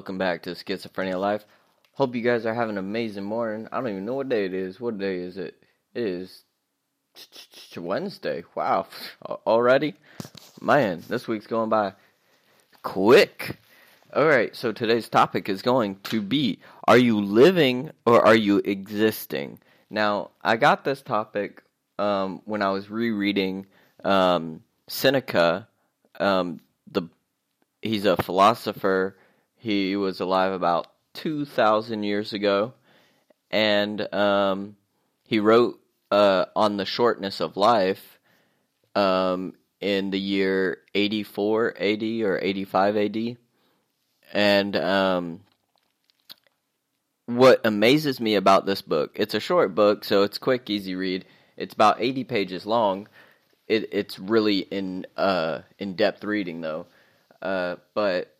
Welcome back to Schizophrenia Life. Hope you guys are having an amazing morning. I don't even know what day it is. What day is it? It is Wednesday. Wow. Already? Man, this week's going by quick. Alright, so today's topic is going to be, are you living or are you existing? Now, I got this topic when I was rereading Seneca. He's a philosopher. He was alive about 2,000 years ago, and he wrote on the shortness of life in the year 84 AD or 85 AD, and what amazes me about this book, it's a short book, so it's quick, easy read. It's about 80 pages long. It's really in-depth reading, though, but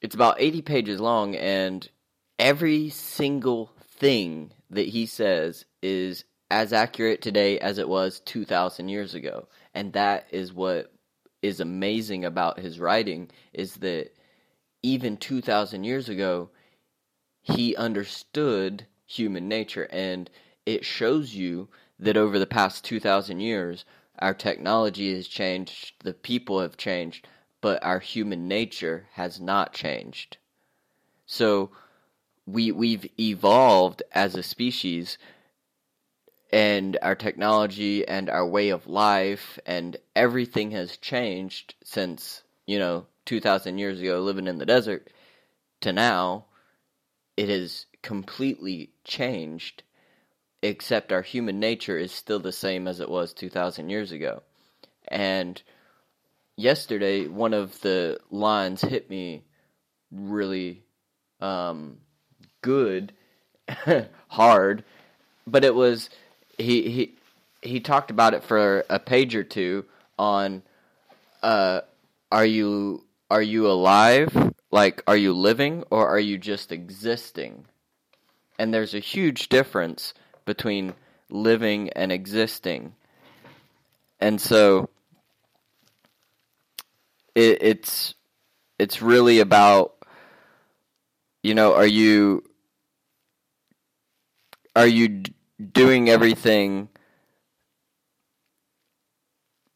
it's about 80 pages long, and every single thing that he says is as accurate today as it was 2,000 years ago. And that is what is amazing about his writing, is that even 2,000 years ago, he understood human nature. And it shows you that over the past 2,000 years, our technology has changed, the people have changed, but our human nature has not changed. So we've evolved as a species, and our technology and our way of life and everything has changed since, 2,000 years ago, living in the desert, to now. It has completely changed, except our human nature is still the same as it was 2,000 years ago. And yesterday, one of the lines hit me really good, hard, but it was, he talked about it for a page or two on, are you alive? Like, are you living, or are you just existing? And there's a huge difference between living and existing. And so It's really about, are you doing everything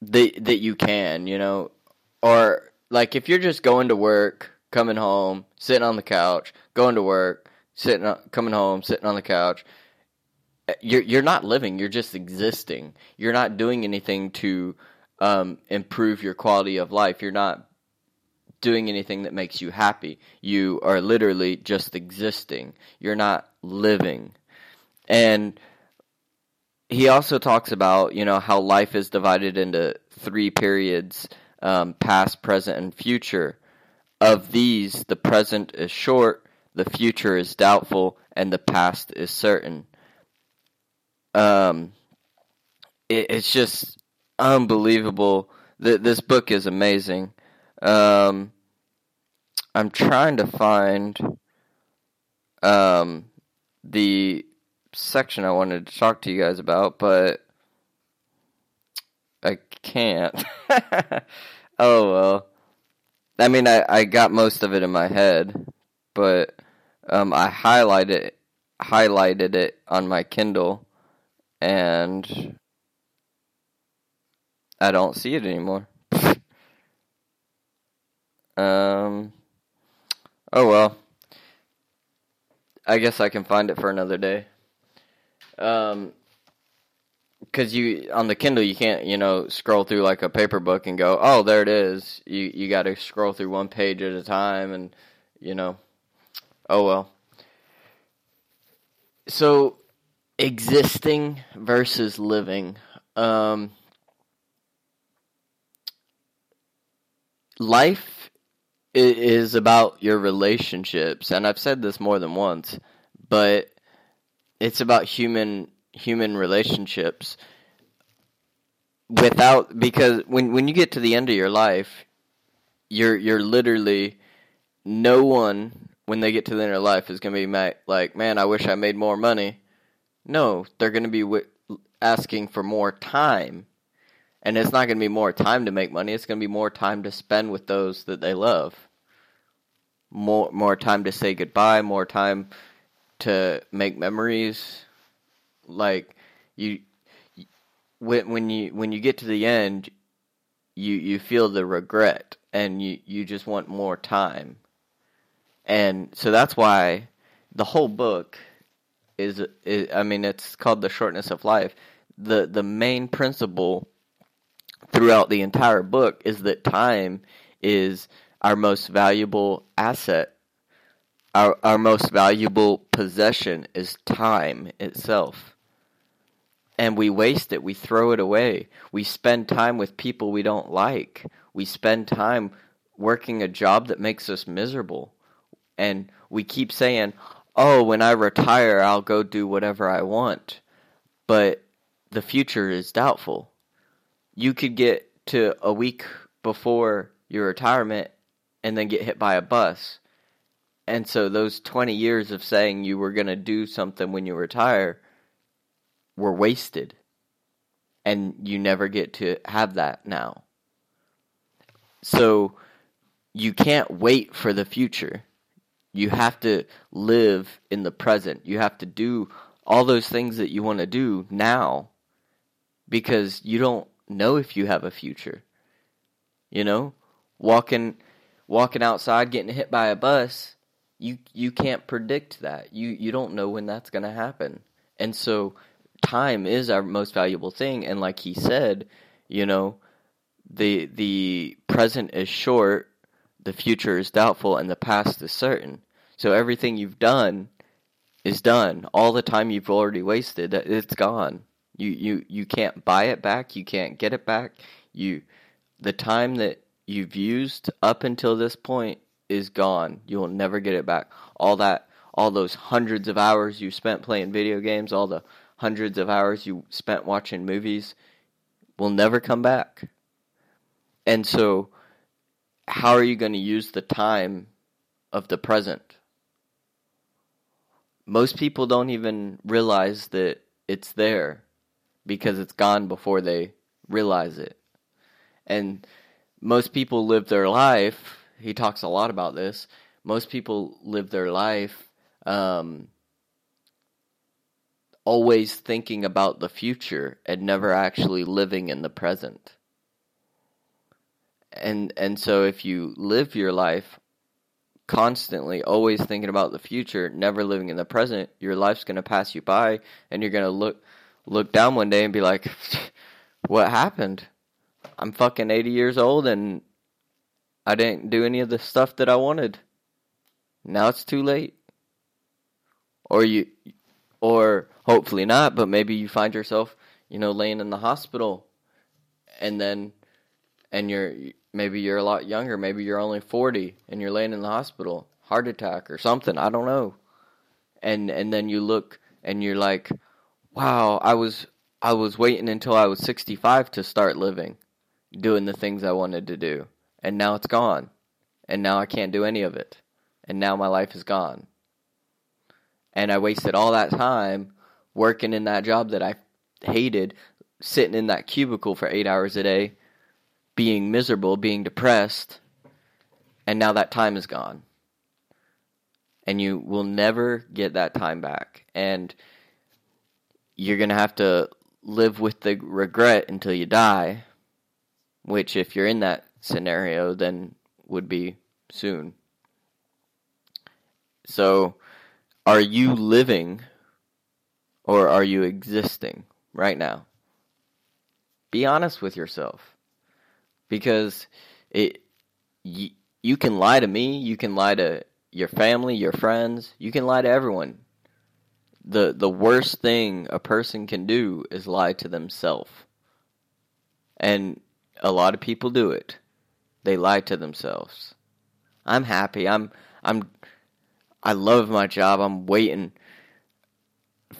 that you can, or like if you're just going to work, coming home, sitting on the couch, going to work, coming home, sitting on the couch, you're not living, you're just existing. You're not doing anything to improve your quality of life. You're not doing anything that makes you happy. You are literally just existing. You're not living. And he also talks about, how life is divided into three periods, past, present, and future. Of these, the present is short, the future is doubtful, and the past is certain. It's just unbelievable. This book is amazing. I'm trying to find the section I wanted to talk to you guys about, but I can't. Oh, well. I mean, I got most of it in my head, but I highlighted it on my Kindle, and I don't see it anymore. Oh well. I guess I can find it for another day. 'Cause on the Kindle you can't, scroll through like a paper book and go, oh, there it is. You got to scroll through one page at a time, and oh well. So existing versus living. Life is about your relationships, and I've said this more than once, but it's about human relationships. Because when you get to the end of your life, you're literally, no one when they get to the end of their life is going to be like, man, I wish I made more money. No, they're going to be asking for more time. And it's not going to be more time to make money. It's going to be more time to spend with those that they love. more time to say goodbye, more time to make memories. Like when you get to the end, you feel the regret, and you just want more time. And so that's why the whole book is I mean, it's called The Shortness of Life. The main principle throughout the entire book is that time is our most valuable asset. Our most valuable possession is time itself. And we waste it. We throw it away. We spend time with people we don't like. We spend time working a job that makes us miserable. And we keep saying, oh, when I retire, I'll go do whatever I want. But the future is doubtful. You could get to a week before your retirement and then get hit by a bus. And so those 20 years of saying you were going to do something when you retire were wasted. And you never get to have that now. So you can't wait for the future. You have to live in the present. You have to do all those things that you want to do now, because you don't know if you have a future. You know, walking outside, getting hit by a bus, you can't predict that. You don't know when that's going to happen. And so time is our most valuable thing. And like he said, you know, the present is short. The future is doubtful, and the past is certain. So everything you've done is done. All the time you've already wasted, it's gone. You can't buy it back. You can't get it back. The time that you've used up until this point is gone. You will never get it back. All those hundreds of hours you spent playing video games, all the hundreds of hours you spent watching movies will never come back. And so, how are you going to use the time of the present? Most people don't even realize that it's there, because it's gone before they realize it. And most people live their life, he talks a lot about this, most people live their life always thinking about the future and never actually living in the present. And so if you live your life constantly, always thinking about the future, never living in the present, your life's going to pass you by, and you're going to look down one day and be like, what happened? I'm fucking 80 years old, and I didn't do any of the stuff that I wanted. Now it's too late. Or hopefully not, but maybe you find yourself, you know, laying in the hospital, and maybe you're a lot younger, maybe you're only 40, and you're laying in the hospital, heart attack or something, I don't know. And then you look and you're like, wow, I was waiting until I was 65 to start living, doing the things I wanted to do, and now it's gone, and now I can't do any of it, and now my life is gone. And I wasted all that time working in that job that I hated, sitting in that cubicle for 8 hours a day, being miserable, being depressed, and now that time is gone. And you will never get that time back. And you're going to have to live with the regret until you die, which if you're in that scenario, then would be soon. So, are you living or are you existing right now? Be honest with yourself. Because you can lie to me, you can lie to your family, your friends, you can lie to everyone. The worst thing a person can do is lie to themselves. And a lot of people do it. They lie to themselves. I'm happy. I love my job. I'm waiting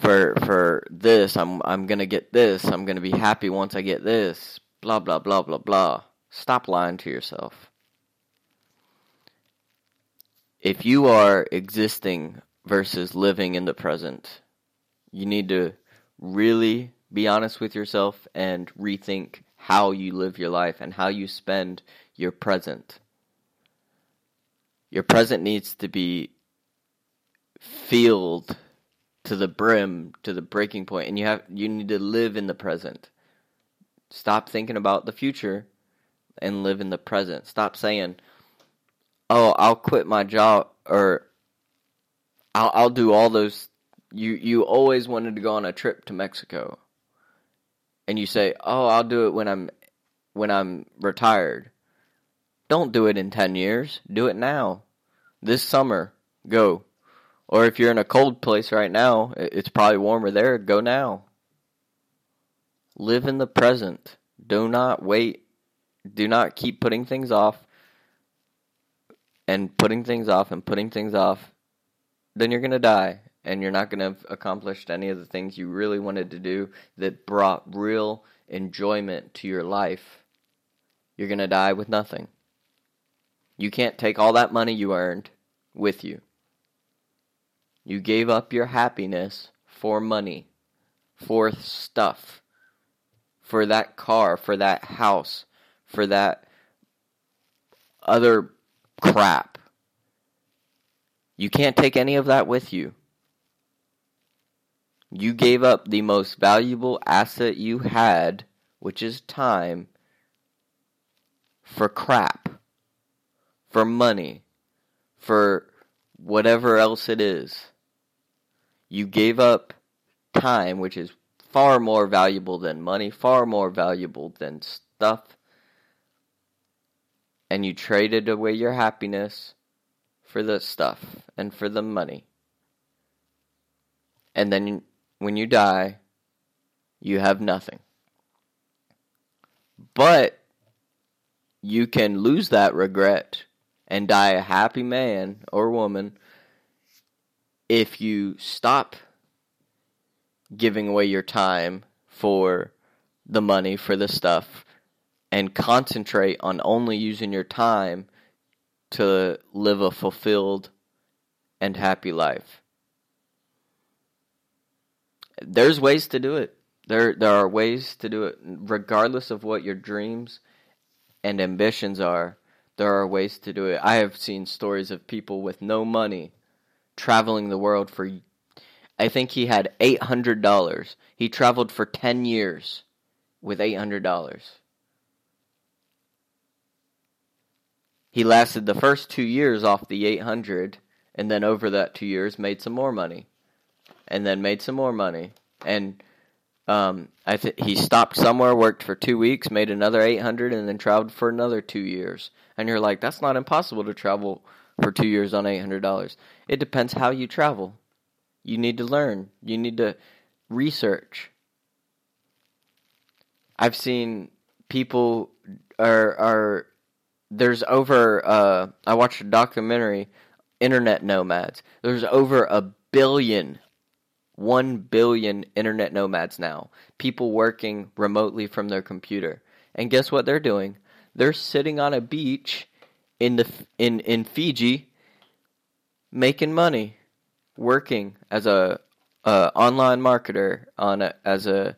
for this. I'm going to get this. I'm going to be happy once I get this. Blah, blah, blah, blah, blah. Stop lying to yourself. If you are existing versus living in the present, you need to really be honest with yourself and rethink how you live your life and how you spend your present. Your present needs to be filled to the brim, to the breaking point, and you need to live in the present. Stop thinking about the future and live in the present. Stop saying, "Oh, I'll quit my job," or I'll do all those. You always wanted to go on a trip to Mexico, and you say, "Oh, I'll do it when I'm retired." Don't do it in 10 years. Do it now. This summer, go. Or if you're in a cold place right now, it's probably warmer there, go now. Live in the present. Do not wait. Do not keep putting things off and putting things off and putting things off. Then you're going to die, and you're not going to have accomplished any of the things you really wanted to do that brought real enjoyment to your life. You're going to die with nothing. You can't take all that money you earned with you. You gave up your happiness for money, for stuff, for that car, for that house, for that other crap. You can't take any of that with you. You gave up the most valuable asset you had, which is time, for crap, for money, for whatever else it is. You gave up time, which is far more valuable than money, far more valuable than stuff, and you traded away your happiness for the stuff and for the money. And then when you die, you have nothing. But you can lose that regret and die a happy man or woman if you stop giving away your time for the money, for the stuff, and concentrate on only using your time to live a fulfilled and happy life. There's ways to do it. There are ways to do it. Regardless of what your dreams and ambitions are, there are ways to do it. I have seen stories of people with no money traveling the world for, I think he had $800. He traveled for 10 years with $800. He lasted the first 2 years off the 800, and then over that 2 years made some more money, and then made some more money. And he stopped somewhere, worked for 2 weeks, made another 800, and then traveled for another 2 years. And you're like, that's not impossible to travel for 2 years on $800. It depends how you travel. You need to learn. You need to research. I've seen people are there's over, I watched a documentary, Internet Nomads. There's over 1 billion Internet Nomads now. People working remotely from their computer. And guess what they're doing? They're sitting on a beach in Fiji, making money, working as a online marketer, a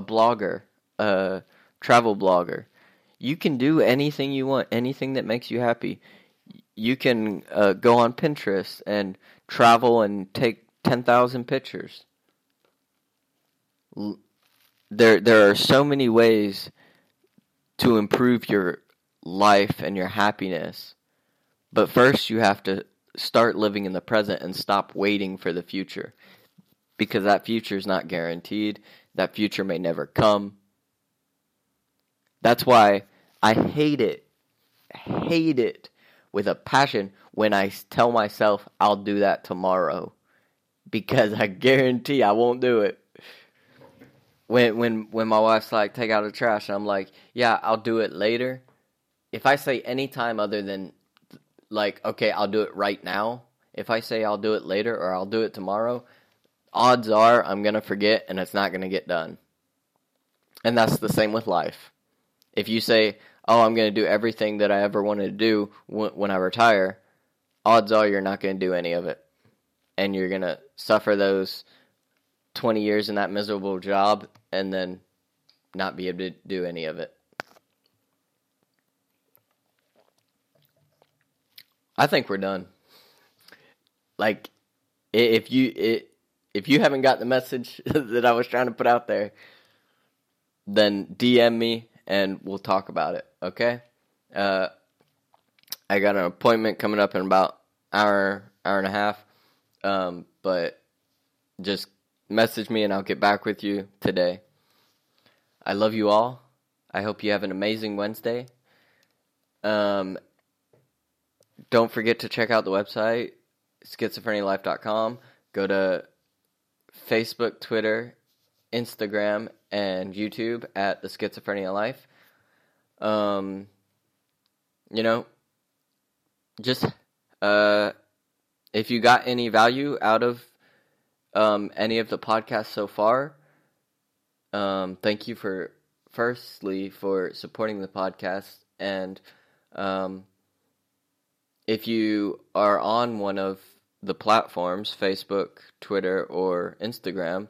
blogger, a travel blogger. You can do anything you want, anything that makes you happy. You can go on Pinterest and travel and take 10,000 pictures. There are so many ways to improve your life and your happiness. But first you have to start living in the present and stop waiting for the future. Because that future is not guaranteed. That future may never come. That's why I hate it with a passion when I tell myself I'll do that tomorrow, because I guarantee I won't do it. When my wife's like, take out the trash, I'm like, yeah, I'll do it later. If I say any time other than like, okay, I'll do it right now, if I say I'll do it later or I'll do it tomorrow, odds are I'm going to forget and it's not going to get done. And that's the same with life. If you say, oh, I'm going to do everything that I ever wanted to do when I retire, odds are you're not going to do any of it. And you're going to suffer those 20 years in that miserable job and then not be able to do any of it. I think we're done. Like, if you haven't got the message that I was trying to put out there, then DM me and we'll talk about it, okay? I got an appointment coming up in about hour and a half, but just message me and I'll get back with you today. I love you all. I hope you have an amazing Wednesday. Don't forget to check out the website, schizophrenialife.com. Go to Facebook, Twitter, Instagram, and YouTube at The Schizophrenia Life. If you got any value out of any of the podcasts so far, thank you for supporting the podcast. And if you are on one of the platforms, Facebook, Twitter, or Instagram,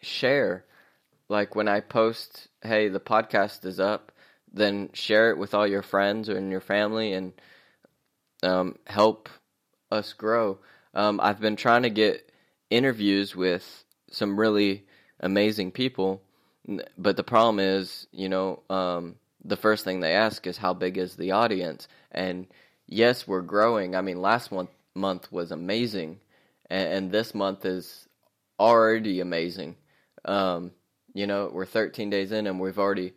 share. Like when I post, hey, the podcast is up, then share it with all your friends and your family and help us grow. I've been trying to get interviews with some really amazing people, but the problem is, the first thing they ask is how big is the audience? And yes, we're growing. I mean, last month was amazing, and this month is already amazing. We're 13 days in, and we're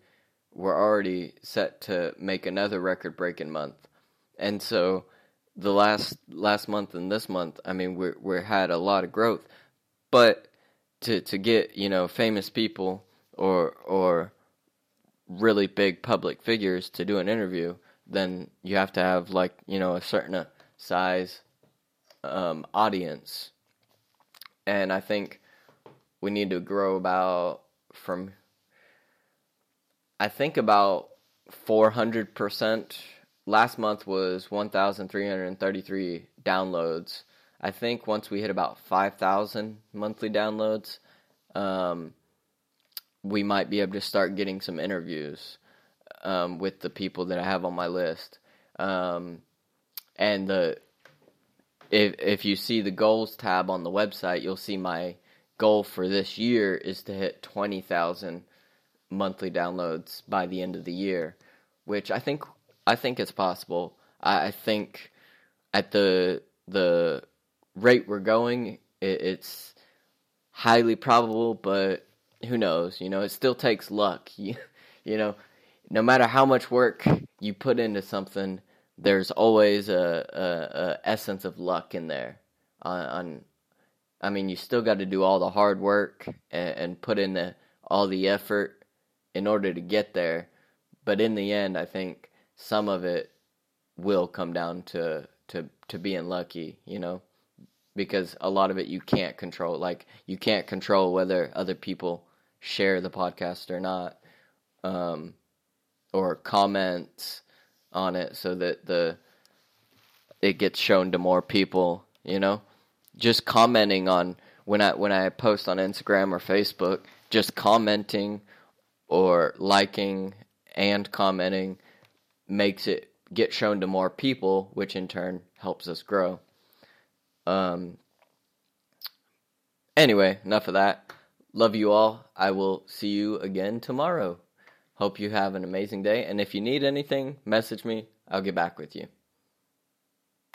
already set to make another record-breaking month. And so the last month and this month, I mean, we had a lot of growth. But to get famous people or really big public figures to do an interview, then you have to have a certain size audience. And I think we need to grow about 400%. Last month was 1,333 downloads. I think once we hit about 5,000 monthly downloads, we might be able to start getting some interviews with the people that I have on my list. And if you see the goals tab on the website, you'll see my goal for this year is to hit 20,000 monthly downloads by the end of the year, which I think it's possible. I think at the rate we're going, it's highly probable, but who knows? It still takes luck. No matter how much work you put into something, there's always a essence of luck in there. You still got to do all the hard work and put in all the effort in order to get there. But in the end, I think some of it will come down to being lucky, because a lot of it you can't control. Like, you can't control whether other people share the podcast or not, or comment on it so that it gets shown to more people. Just commenting on when I post on Instagram or Facebook, just commenting or liking and commenting makes it get shown to more people, which in turn helps us grow. Anyway, enough of that. Love you all. I will see you again tomorrow. Hope you have an amazing day, and if you need anything, message me. I'll get back with you.